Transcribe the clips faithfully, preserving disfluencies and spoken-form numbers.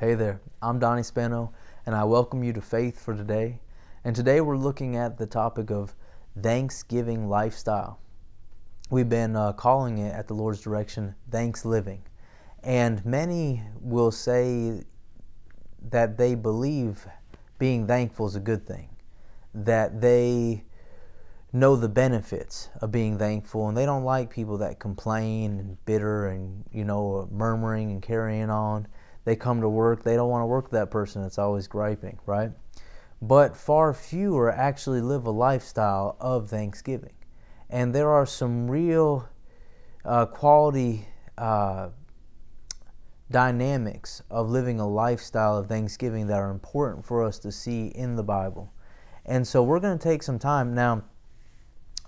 Hey there, I'm Donnie Spano, and I welcome you to Faith for Today. And today we're looking at the topic of Thanksgiving lifestyle. We've been uh, calling it, at the Lord's direction, Thanks Living. And many will say that they believe being thankful is a good thing, that they know the benefits of being thankful, and they don't like people that complain and bitter and, you know, murmuring and carrying on. They come to work, they don't want to work with that person that's always griping, right? But far fewer actually live a lifestyle of thanksgiving. And there are some real uh, quality uh, dynamics of living a lifestyle of thanksgiving that are important for us to see in the Bible. And so we're going to take some time. Now,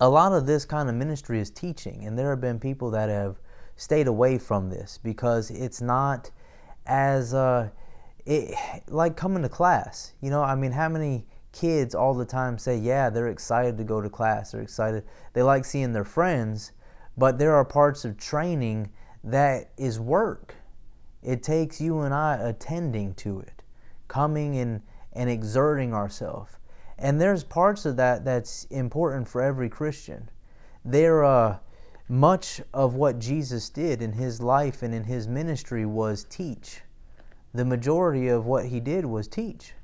a lot of this kind of ministry is teaching, and there have been people that have stayed away from this because it's not as uh it like coming to class. You know, I mean, how many kids all the time say, yeah, they're excited to go to class, they're excited, they like seeing their friends, but there are parts of training that is work. It takes you and I attending to it, coming and and exerting ourselves. And there's parts of that that's important for every Christian. There uh Much of what Jesus did in his life and in his ministry was teach. The majority of what he did was teach.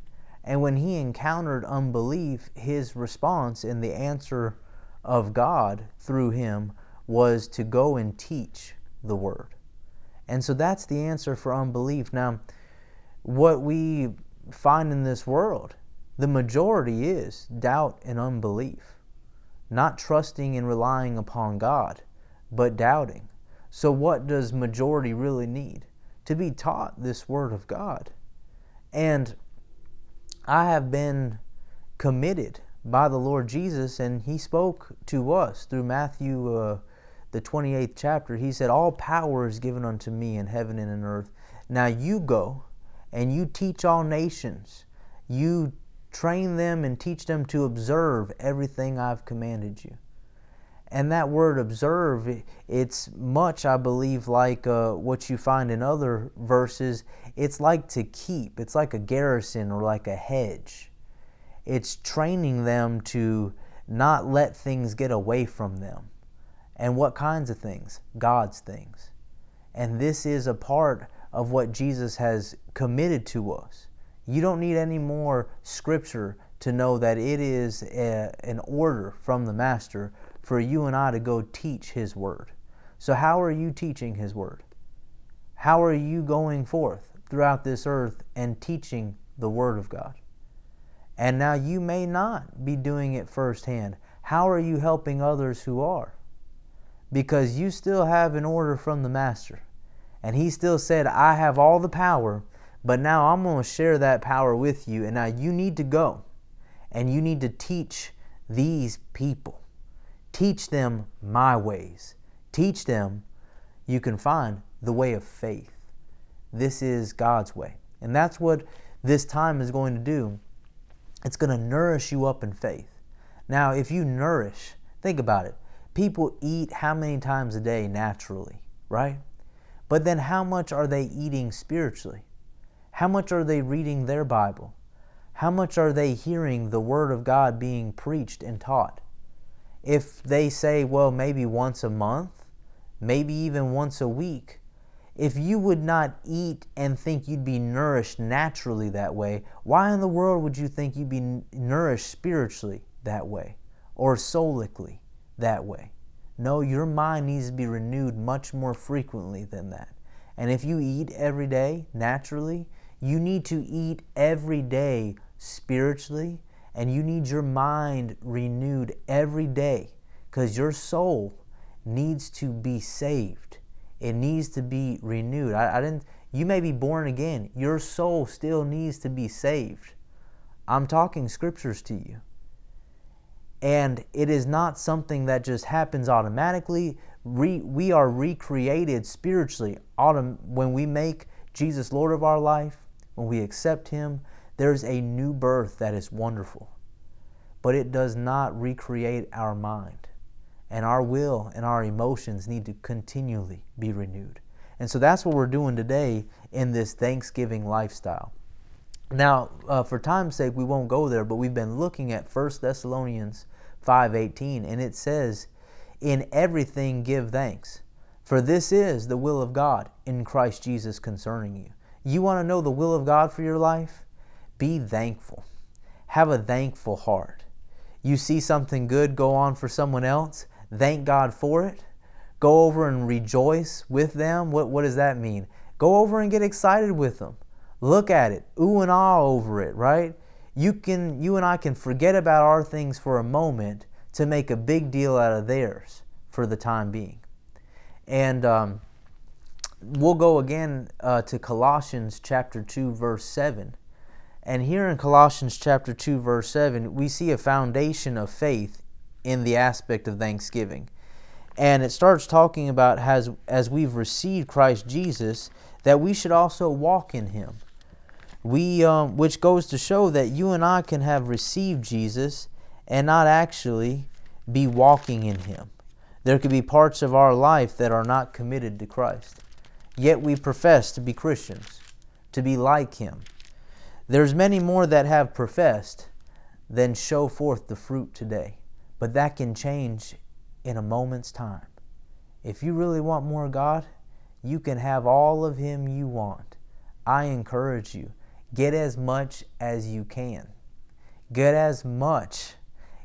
And when he encountered unbelief, his response and the answer of God through him was to go and teach the word. And so that's the answer for unbelief. Now, what we find in this world, the majority is doubt and unbelief, not trusting and relying upon God, but doubting. So what does majority really need? To be taught this Word of God. And I have been committed by the Lord Jesus, and He spoke to us through Matthew, uh, the twenty-eighth chapter. He said, all power is given unto me in heaven and in earth. Now you go and you teach all nations. You train them and teach them to observe everything I've commanded you. And that word observe, it's much, I believe, like uh, what you find in other verses. It's like to keep. It's like a garrison or like a hedge. It's training them to not let things get away from them. And what kinds of things? God's things. And this is a part of what Jesus has committed to us. You don't need any more scripture to know that it is a, an order from the Master for you and I to go teach His Word. So how are you teaching His Word? How are you going forth throughout this earth and teaching the Word of God? And now you may not be doing it firsthand. How are you helping others who are? Because you still have an order from the Master. And He still said, I have all the power, but now I'm going to share that power with you. And now you need to go and you need to teach these people. Teach them my ways. Teach them, you can find the way of faith. This is God's way. And that's what this time is going to do. It's going to nourish you up in faith. Now, if you nourish, think about it. People eat how many times a day naturally, right? But then how much are they eating spiritually? How much are they reading their Bible? How much are they hearing the Word of God being preached and taught? If they say, well, maybe once a month, maybe even once a week, if you would not eat and think you'd be nourished naturally that way, why in the world would you think you'd be nourished spiritually that way or soulically that way? No, your mind needs to be renewed much more frequently than that. And if you eat every day naturally, you need to eat every day spiritually. And you need your mind renewed every day because your soul needs to be saved. It needs to be renewed. I, I didn't. You may be born again. Your soul still needs to be saved. I'm talking scriptures to you. And it is not something that just happens automatically. Re, we are recreated spiritually. Autumn, when we make Jesus Lord of our life, when we accept Him, there's a new birth that is wonderful, but it does not recreate our mind. And our will and our emotions need to continually be renewed. And so that's what we're doing today in this Thanksgiving lifestyle. Now, uh, for time's sake, we won't go there, but we've been looking at First Thessalonians five eighteen, and it says, "In everything give thanks, for this is the will of God in Christ Jesus concerning you." You want to know the will of God for your life? Be thankful. Have a thankful heart. You see something good go on for someone else, thank God for it. Go over and rejoice with them. What, what does that mean? Go over and get excited with them. Look at it. Ooh and ah over it, right? You can, you and I can forget about our things for a moment to make a big deal out of theirs for the time being. And um, we'll go again uh, to Colossians chapter two, verse seven. And here in Colossians chapter two, verse seven, we see a foundation of faith in the aspect of thanksgiving. And it starts talking about as, as we've received Christ Jesus, that we should also walk in Him. We, um, which goes to show that you and I can have received Jesus and not actually be walking in Him. There could be parts of our life that are not committed to Christ. Yet we profess to be Christians, to be like Him. There's many more that have professed than show forth the fruit today. But that can change in a moment's time. If you really want more God, you can have all of Him you want. I encourage you, get as much as you can. Get as much.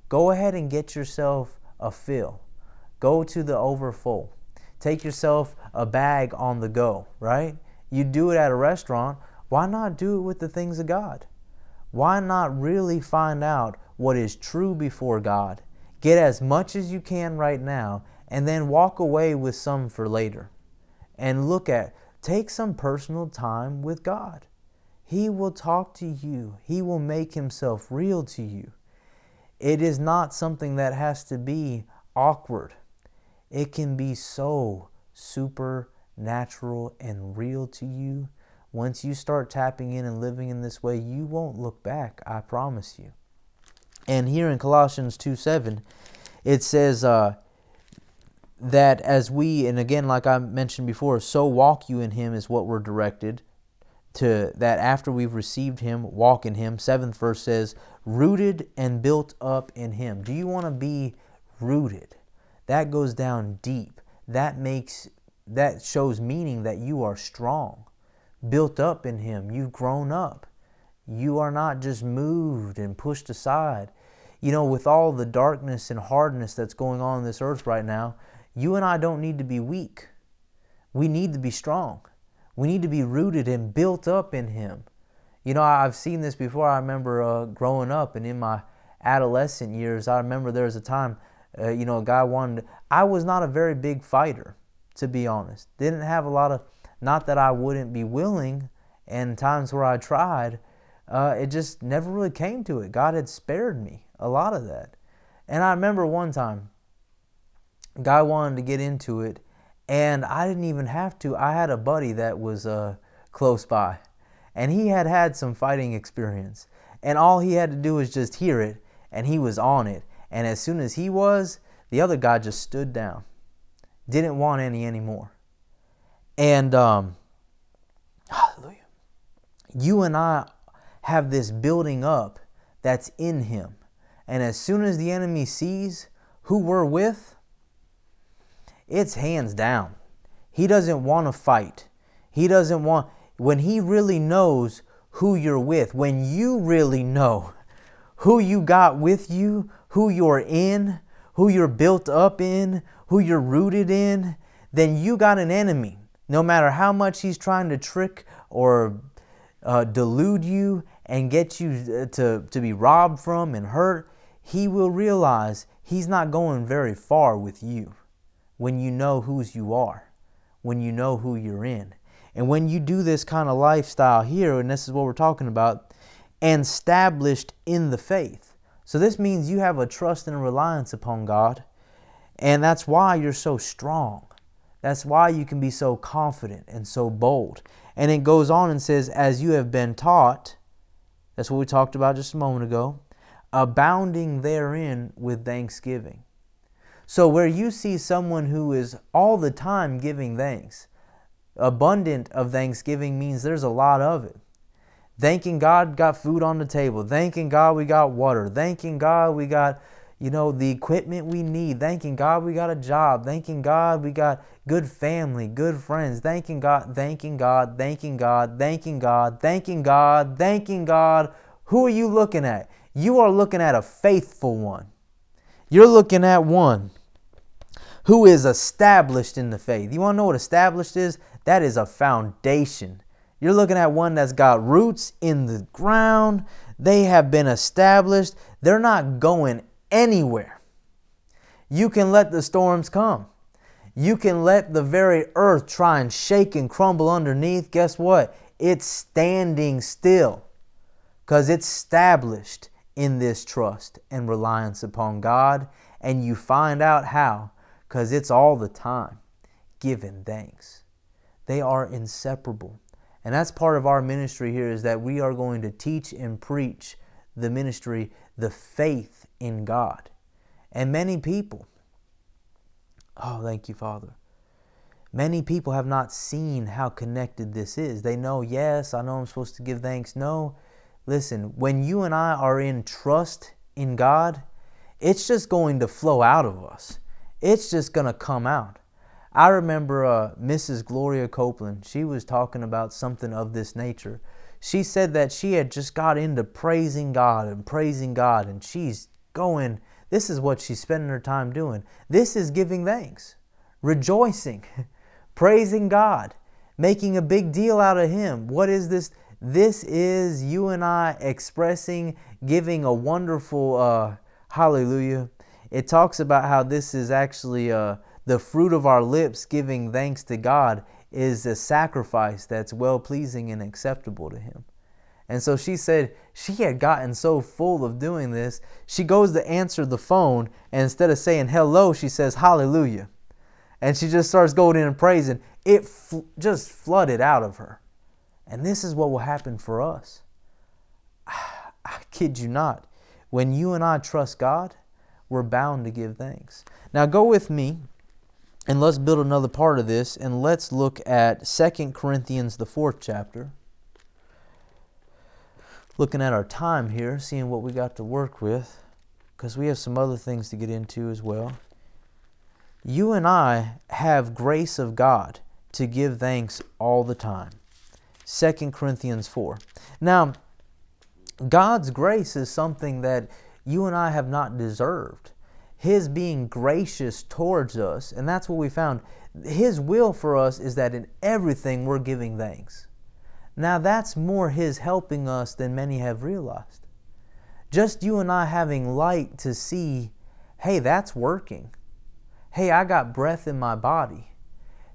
Go ahead and get yourself a fill. Go to the overfull. Take yourself a bag on the go, right? You do it at a restaurant. Why not do it with the things of God? Why not really find out what is true before God? Get as much as you can right now, and then walk away with some for later. And look at, take some personal time with God. He will talk to you. He will make Himself real to you. It is not something that has to be awkward. It can be so supernatural and real to you. Once you start tapping in and living in this way, you won't look back, I promise you. And here in Colossians two seven, it says uh, that as we, and again, like I mentioned before, so walk you in Him is what we're directed to, that after we've received Him, walk in Him. Seventh verse says, rooted and built up in Him. Do you want to be rooted? That goes down deep. That makes, that shows meaning that you are strong, built up in Him. You've grown up. You are not just moved and pushed aside. You know, with all the darkness and hardness that's going on in this earth right now, you and I don't need to be weak. We need to be strong. We need to be rooted and built up in Him. You know, I've seen this before. I remember uh, growing up and in my adolescent years, I remember there was a time, uh, you know, a guy wanted, I was not a very big fighter, to be honest. Didn't have a lot of, not that I wouldn't be willing, and times where I tried, Uh, it just never really came to it. God had spared me a lot of that. And I remember one time, a guy wanted to get into it, and I didn't even have to. I had a buddy that was uh, close by, and he had had some fighting experience. And all he had to do was just hear it, and he was on it. And as soon as he was, the other guy just stood down. Didn't want any anymore. And, um, hallelujah. You and I have this building up that's in Him. And as soon as the enemy sees who we're with, it's hands down. He doesn't want to fight. He doesn't want, when he really knows who you're with, when you really know who you got with you, who you're in, who you're built up in, who you're rooted in, then you got an enemy. No matter how much he's trying to trick or Uh, delude you and get you to, to be robbed from and hurt, he will realize he's not going very far with you when you know whose you are, when you know who you're in. And when you do this kind of lifestyle here, and this is what we're talking about, and established in the faith. So this means you have a trust and a reliance upon God, and that's why you're so strong. That's why you can be so confident and so bold. And it goes on and says, as you have been taught, that's what we talked about just a moment ago, abounding therein with thanksgiving. So where you see someone who is all the time giving thanks, Abundant of thanksgiving means there's a lot of it. Thanking God got food on the table. Thanking God we got water. Thanking God we got, you know, the equipment we need. Thanking God we got a job. Thanking God we got good family, good friends. Thanking God, thanking God, thanking God, thanking God, thanking God, thanking God. Who are you looking at? You are looking at a faithful one. You're looking at one who is established in the faith. You want to know what established is? That is a foundation. You're looking at one that's got roots in the ground. They have been established. They're not going anywhere. You can let the storms come. You can let the very earth try and shake and crumble underneath. Guess what? It's standing still because it's established in this trust and reliance upon God. And you find out how, because it's all the time giving thanks. They are inseparable. And that's part of our ministry here, is that we are going to teach and preach the ministry, the faith in God. And many people, oh, thank you, Father. Many people have not seen how connected this is. They know, yes, I know I'm supposed to give thanks. No, listen, when you and I are in trust in God, it's just going to flow out of us. It's just going to come out. I remember uh, Missus Gloria Copeland, she was talking about something of this nature. She said that she had just got into praising God and praising God, and she's going, this is what she's spending her time doing. This is giving thanks, rejoicing, praising God, making a big deal out of Him. What is this? This is you and I expressing, giving a wonderful uh, hallelujah. It talks about how this is actually... Uh, The fruit of our lips giving thanks to God is a sacrifice that's well-pleasing and acceptable to Him. And so she said she had gotten so full of doing this, she goes to answer the phone, and instead of saying hello, she says hallelujah. And she just starts going in and praising. It fl- just flooded out of her. And this is what will happen for us. I kid you not. When you and I trust God, we're bound to give thanks. Now go with me. And let's build another part of this, and let's look at Second Corinthians, the fourth chapter. Looking at our time here, seeing what we got to work with, because we have some other things to get into as well. You and I have grace of God to give thanks all the time. Second Corinthians four. Now, God's grace is something that you and I have not deserved. His being gracious towards us, and that's what we found. His will for us is that in everything we're giving thanks. Now that's more His helping us than many have realized. Just you and I having light to see, hey, that's working. Hey, I got breath in my body.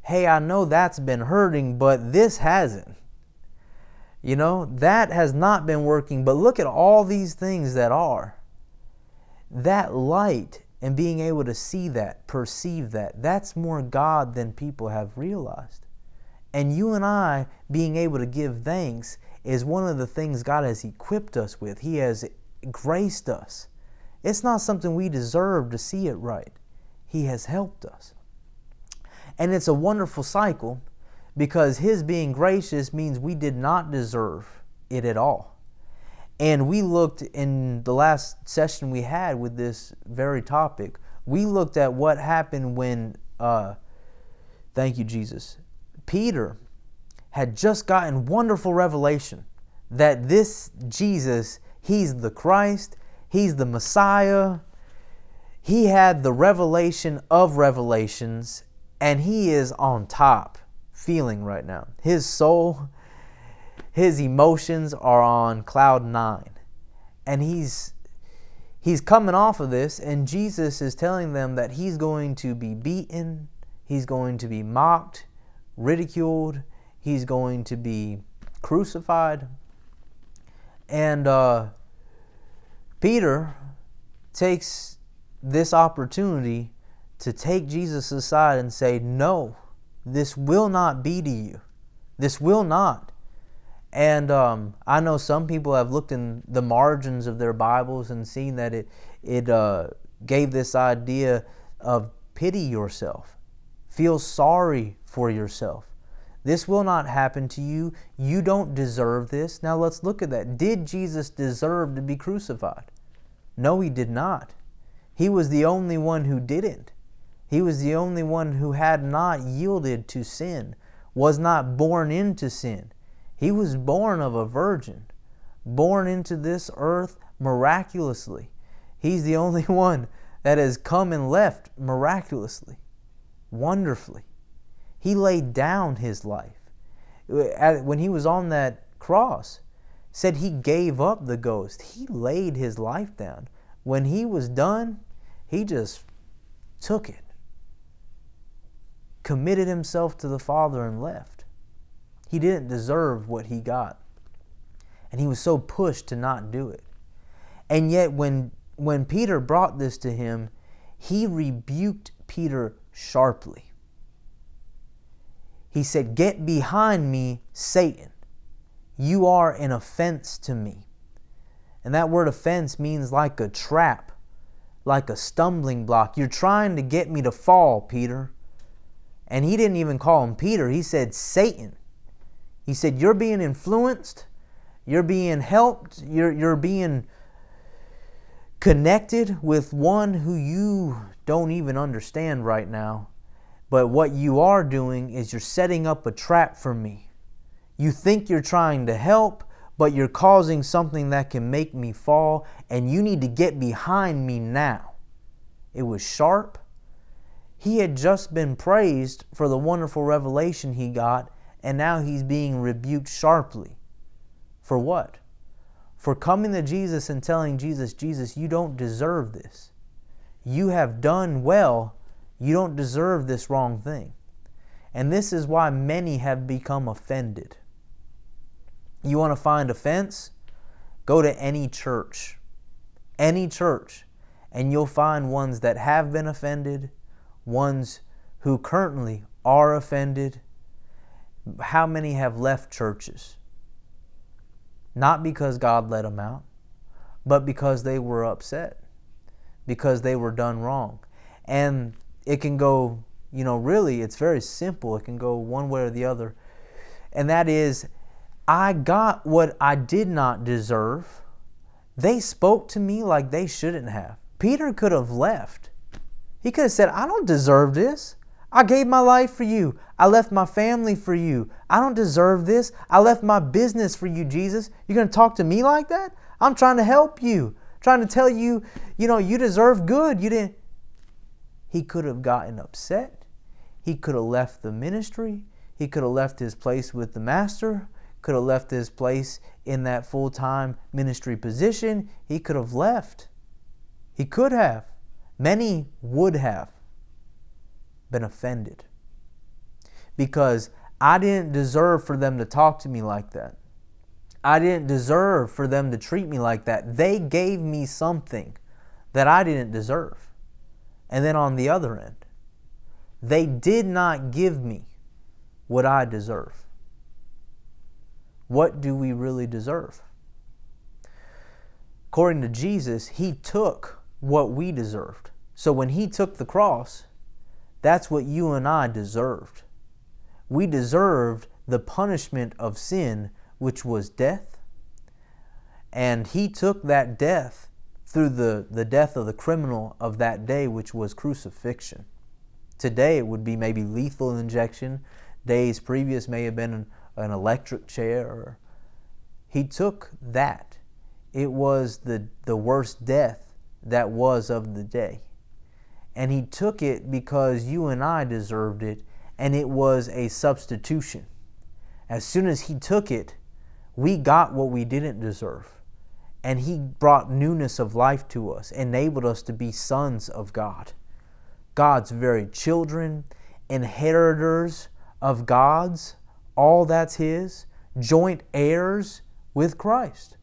Hey, I know that's been hurting, but this hasn't. You know, that has not been working, but look at all these things that are. That light and being able to see that, perceive that, that's more God than people have realized. And you and I being able to give thanks is one of the things God has equipped us with. He has graced us. It's not something we deserve to see it right. He has helped us. And it's a wonderful cycle, because His being gracious means we did not deserve it at all. And we looked in the last session we had with this very topic, we looked at what happened when, uh, thank you, Jesus, Peter had just gotten wonderful revelation that this Jesus, He's the Christ, He's the Messiah. He had the revelation of revelations, and he is on top feeling right now. His soul, his emotions are on cloud nine, and he's he's coming off of this, and Jesus is telling them that He's going to be beaten, He's going to be mocked, ridiculed, He's going to be crucified. And uh, Peter takes this opportunity to take Jesus aside and say, no, this will not be to you. This will not. And um, I know some people have looked in the margins of their Bibles and seen that it it uh, gave this idea of pity yourself, feel sorry for yourself. This will not happen to you. You don't deserve this. Now let's look at that. Did Jesus deserve to be crucified? No, he did not. He was the only one who didn't. He was the only one who had not yielded to sin, was not born into sin. He was born of a virgin, born into this earth miraculously. He's the only one that has come and left miraculously, wonderfully. He laid down his life. When he was on that cross, said he gave up the ghost. He laid his life down. When he was done, he just took it, committed himself to the Father and left. He didn't deserve what he got. And he was so pushed to not do it. And yet when when Peter brought this to him, he rebuked Peter sharply. He said, "Get behind me, Satan. You are an offense to me." And that word offense means like a trap, like a stumbling block. You're trying to get me to fall, Peter. And he didn't even call him Peter. He said, Satan. He said, you're being influenced. You're being helped. You're, you're being connected with one who you don't even understand right now. But what you are doing is you're setting up a trap for me. You think you're trying to help, but you're causing something that can make me fall, and you need to get behind me now. It was sharp. He had just been praised for the wonderful revelation he got, and now he's being rebuked sharply. For what? For coming to Jesus and telling Jesus, Jesus, you don't deserve this. You have done well. You don't deserve this wrong thing. And this is why many have become offended. You want to find offense? Go to any church. Any church. And you'll find ones that have been offended, ones who currently are offended. How many have left churches? Not because God let them out, but because they were upset, because they were done wrong. And it can go, you know, really, it's very simple. It can go one way or the other. And that is, I got what I did not deserve. They spoke to me like they shouldn't have. Peter could have left. He could have said, I don't deserve this. I gave my life for you. I left my family for you. I don't deserve this. I left my business for you, Jesus. You're going to talk to me like that? I'm trying to help you. I'm trying to tell you, you know, you deserve good. You didn't. He could have gotten upset. He could have left the ministry. He could have left his place with the master. Could have left his place in that full-time ministry position. He could have left. He could have. Many would have been offended because I didn't deserve for them to talk to me like that. I didn't deserve for them to treat me like that. They gave me something that I didn't deserve. And then on the other end, they did not give me what I deserve. What do we really deserve? According to Jesus, he took what we deserved. So when he took the cross, that's what you and I deserved. We deserved the punishment of sin, which was death. And he took that death through the, the death of the criminal of that day, which was crucifixion. Today it would be maybe lethal injection. Days previous may have been an, an electric chair. Or he took that. It was the, the worst death that was of the day. And he took it because you and I deserved it, and it was a substitution. As soon as he took it, we got what we didn't deserve. And he brought newness of life to us, enabled us to be sons of God, God's very children, inheritors of God's, all that's his, joint heirs with Christ.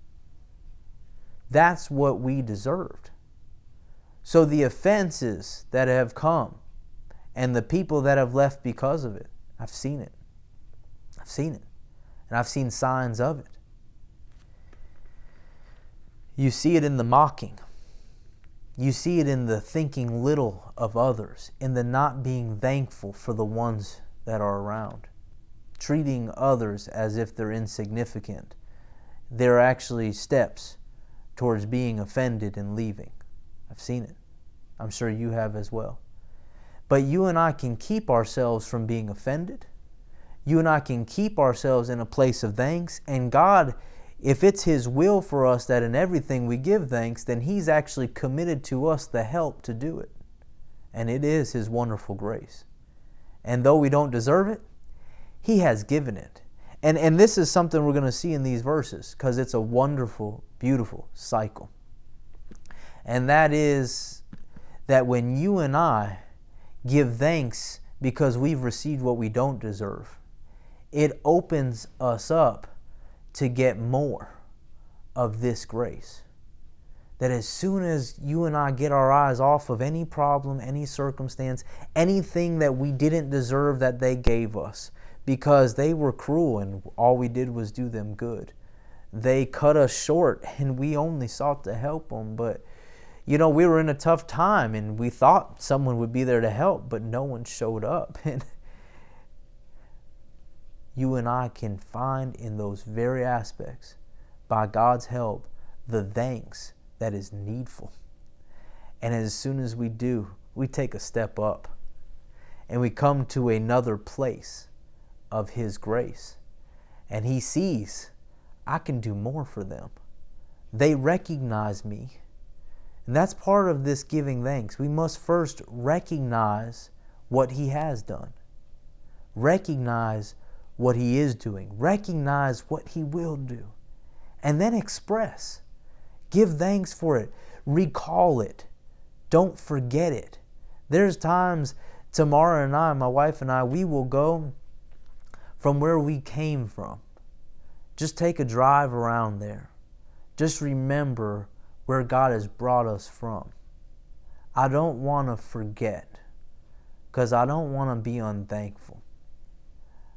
That's what we deserved. So the offenses that have come and the people that have left because of it, I've seen it. I've seen it. And I've seen signs of it. You see it in the mocking. You see it in the thinking little of others, in the not being thankful for the ones that are around. treating others as if they're insignificant. They're actually steps towards being offended and leaving. I've seen it. I'm sure you have as well. But you and I can keep ourselves from being offended. You and I can keep ourselves in a place of thanks. And God, if it's His will for us that in everything we give thanks, then He's actually committed to us the help to do it. And it is His wonderful grace. And though we don't deserve it, He has given it. And, and this is something we're going to see in these verses, because it's a wonderful, beautiful cycle. And that is that when you and I give thanks because we've received what we don't deserve, it opens us up to get more of this grace. That as soon as you and I get our eyes off of any problem, any circumstance, anything that we didn't deserve that they gave us, because they were cruel and all we did was do them good. They cut us short and we only sought to help them, but you know, we were in a tough time and we thought someone would be there to help, but no one showed up. And you and I can find in those very aspects, by God's help, the thanks that is needful. And as soon as we do, we take a step up and we come to another place of His grace. And He sees, I can do more for them. They recognize me. And that's part of this giving thanks. We must first recognize what He has done. Recognize what He is doing. Recognize what He will do. And then express. Give thanks for it. Recall it. Don't forget it. There's times Tamara and I, my wife and I, we will go from where we came from. Just take a drive around there. Just remember where God has brought us from. I don't want to forget, because I don't want to be unthankful.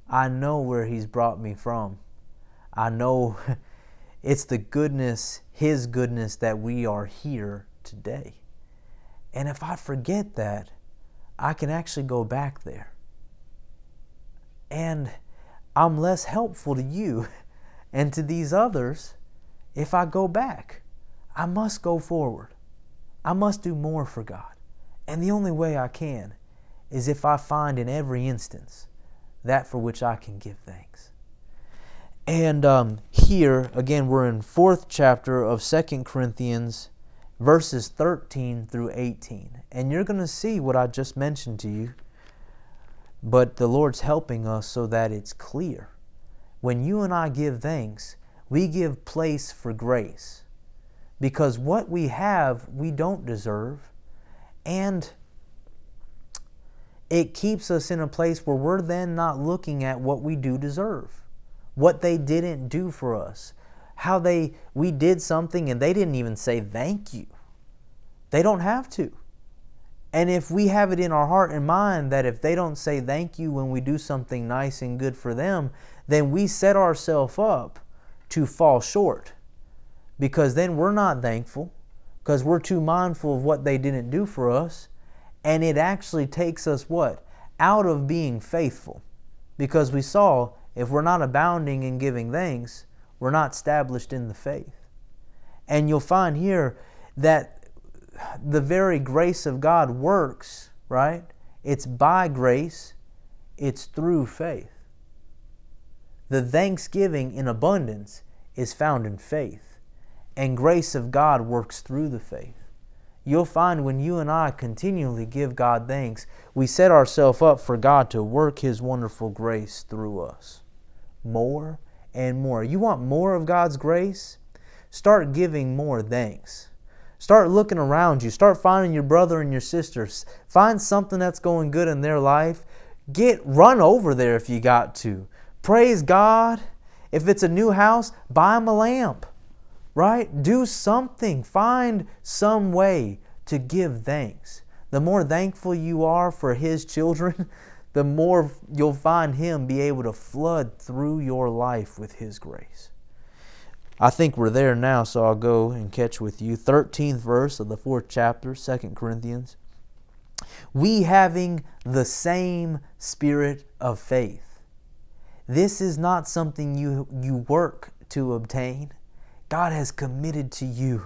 I know where He's brought me from. I know it's the goodness, His goodness, that we are here today. And if I forget that, I can actually go back there. And I'm less helpful to you and to these others if I go back. I must go forward. I must do more for God. And the only way I can is if I find in every instance that for which I can give thanks. And um, here, again, we're in fourth chapter of Second Corinthians, verses thirteen through eighteen. And you're going to see what I just mentioned to you, but the Lord's helping us so that it's clear. When you and I give thanks, we give place for grace. Because what we have, we don't deserve. And it keeps us in a place where we're then not looking at what we do deserve, what they didn't do for us, how they we did something and they didn't even say thank you. They don't have to. And if we have it in our heart and mind that if they don't say thank you when we do something nice and good for them, then we set ourselves up to fall short. Because then we're not thankful, because we're too mindful of what they didn't do for us. And it actually takes us what? Out of being faithful. Because we saw, if we're not abounding in giving thanks, we're not established in the faith. And you'll find here that the very grace of God works, right? It's by grace, it's through faith. The thanksgiving in abundance is found in faith. And grace of God works through the faith. You'll find when you and I continually give God thanks, we set ourselves up for God to work His wonderful grace through us. More and more. You want more of God's grace? Start giving more thanks. Start looking around you. Start finding your brother and your sisters. Find something that's going good in their life. Get run over there if you got to. Praise God. If it's a new house, buy them a lamp. Right? Do something. Find some way to give thanks. The more thankful you are for His children, the more you'll find Him be able to flood through your life with His grace. I think we're there now, so I'll go and catch with you. thirteenth verse of the fourth chapter, Second Corinthians. We having the same spirit of faith, This is not something you you work to obtain. God has committed to you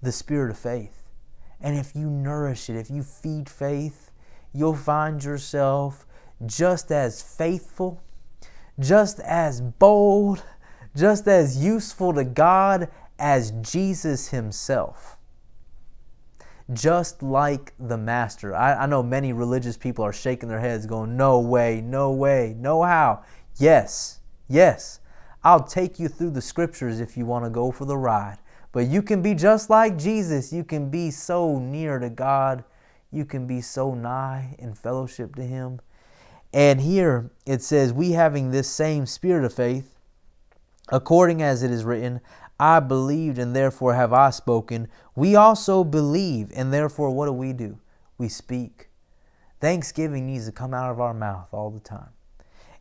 the spirit of faith. And if you nourish it, if you feed faith, you'll find yourself just as faithful, just as bold, just as useful to God as Jesus Himself. Just like the Master. I, I know many religious people are shaking their heads going, no way, no way, no how. Yes, yes, I'll take you through the scriptures if you want to go for the ride. But you can be just like Jesus. You can be so near to God. You can be so nigh in fellowship to Him. And here it says, we having this same spirit of faith, according as it is written, I believed and therefore have I spoken. We also believe and therefore what do we do? We speak. Thanksgiving needs to come out of our mouth all the time.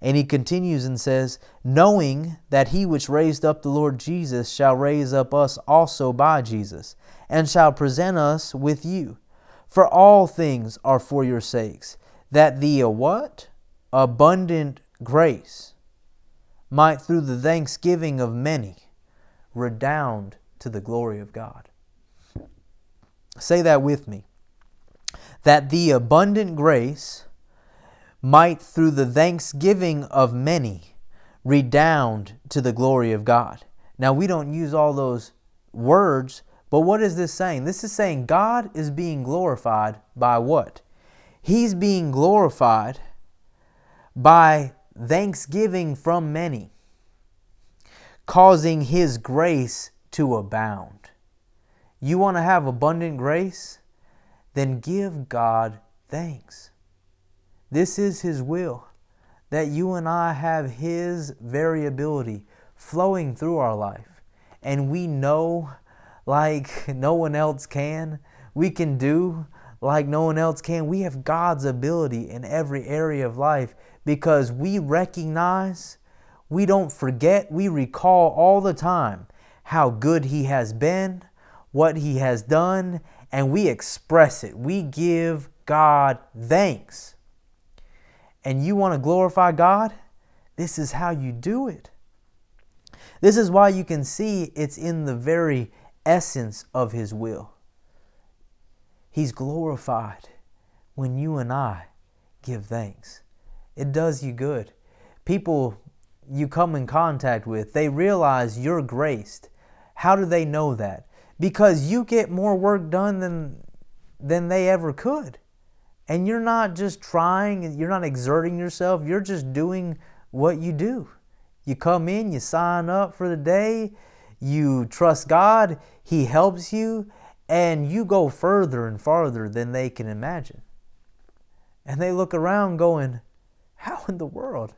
And he continues and says, knowing that he which raised up the Lord Jesus shall raise up us also by Jesus, and shall present us with you. For all things are for your sakes, that the a what? Abundant grace might through the thanksgiving of many redound to the glory of God. Say that with me. That the abundant grace might through the thanksgiving of many redound to the glory of God. Now we don't use all those words, but what is this saying? This is saying God is being glorified by what? He's being glorified by thanksgiving from many, causing His grace to abound. You want to have abundant grace? Then give God thanks. This is His will, that you and I have His variability flowing through our life. And we know like no one else can. We can do like no one else can. We have God's ability in every area of life because we recognize, we don't forget, we recall all the time how good He has been, what He has done, and we express it. We give God thanks. And you want to glorify God? This is how you do it. This is why you can see it's in the very essence of His will. He's glorified when you and I give thanks. It does you good. People you come in contact with, they realize you're graced. How do they know that? Because you get more work done than than they ever could. And you're not just trying, you're not exerting yourself, you're just doing what you do. You come in, you sign up for the day, you trust God, He helps you, and you go further and farther than they can imagine. And they look around going, how in the world?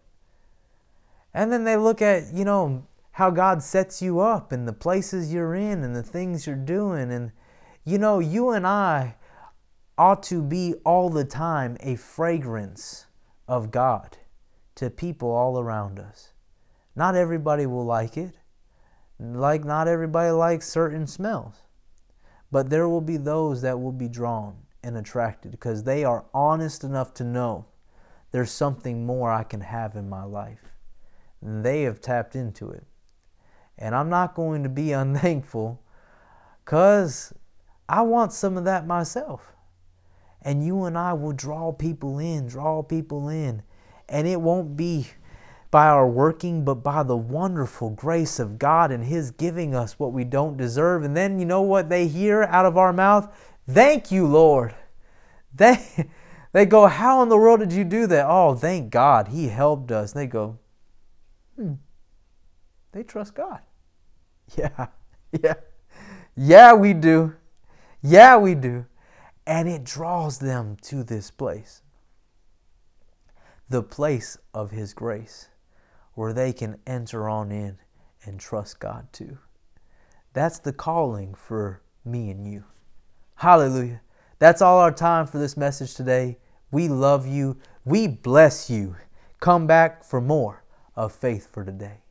And then they look at, you know, how God sets you up and the places you're in and the things you're doing. And, you know, you and I ought to be all the time a fragrance of God to people all around us. Not everybody will like it. Like not everybody likes certain smells. But there will be those that will be drawn and attracted because they are honest enough to know there's something more I can have in my life. And they have tapped into it. And I'm not going to be unthankful because I want some of that myself. And you and I will draw people in, draw people in. And it won't be by our working, but by the wonderful grace of God and His giving us what we don't deserve. And then you know what they hear out of our mouth? Thank you, Lord. They, they go, how in the world did you do that? Oh, thank God. He helped us. And they go, hmm. They trust God. Yeah, yeah. Yeah, we do. Yeah, we do. And it draws them to this place, the place of His grace, where they can enter on in and trust God too. That's the calling for me and you. Hallelujah. That's all our time for this message today. We love you. We bless you. Come back for more of Faith for Today.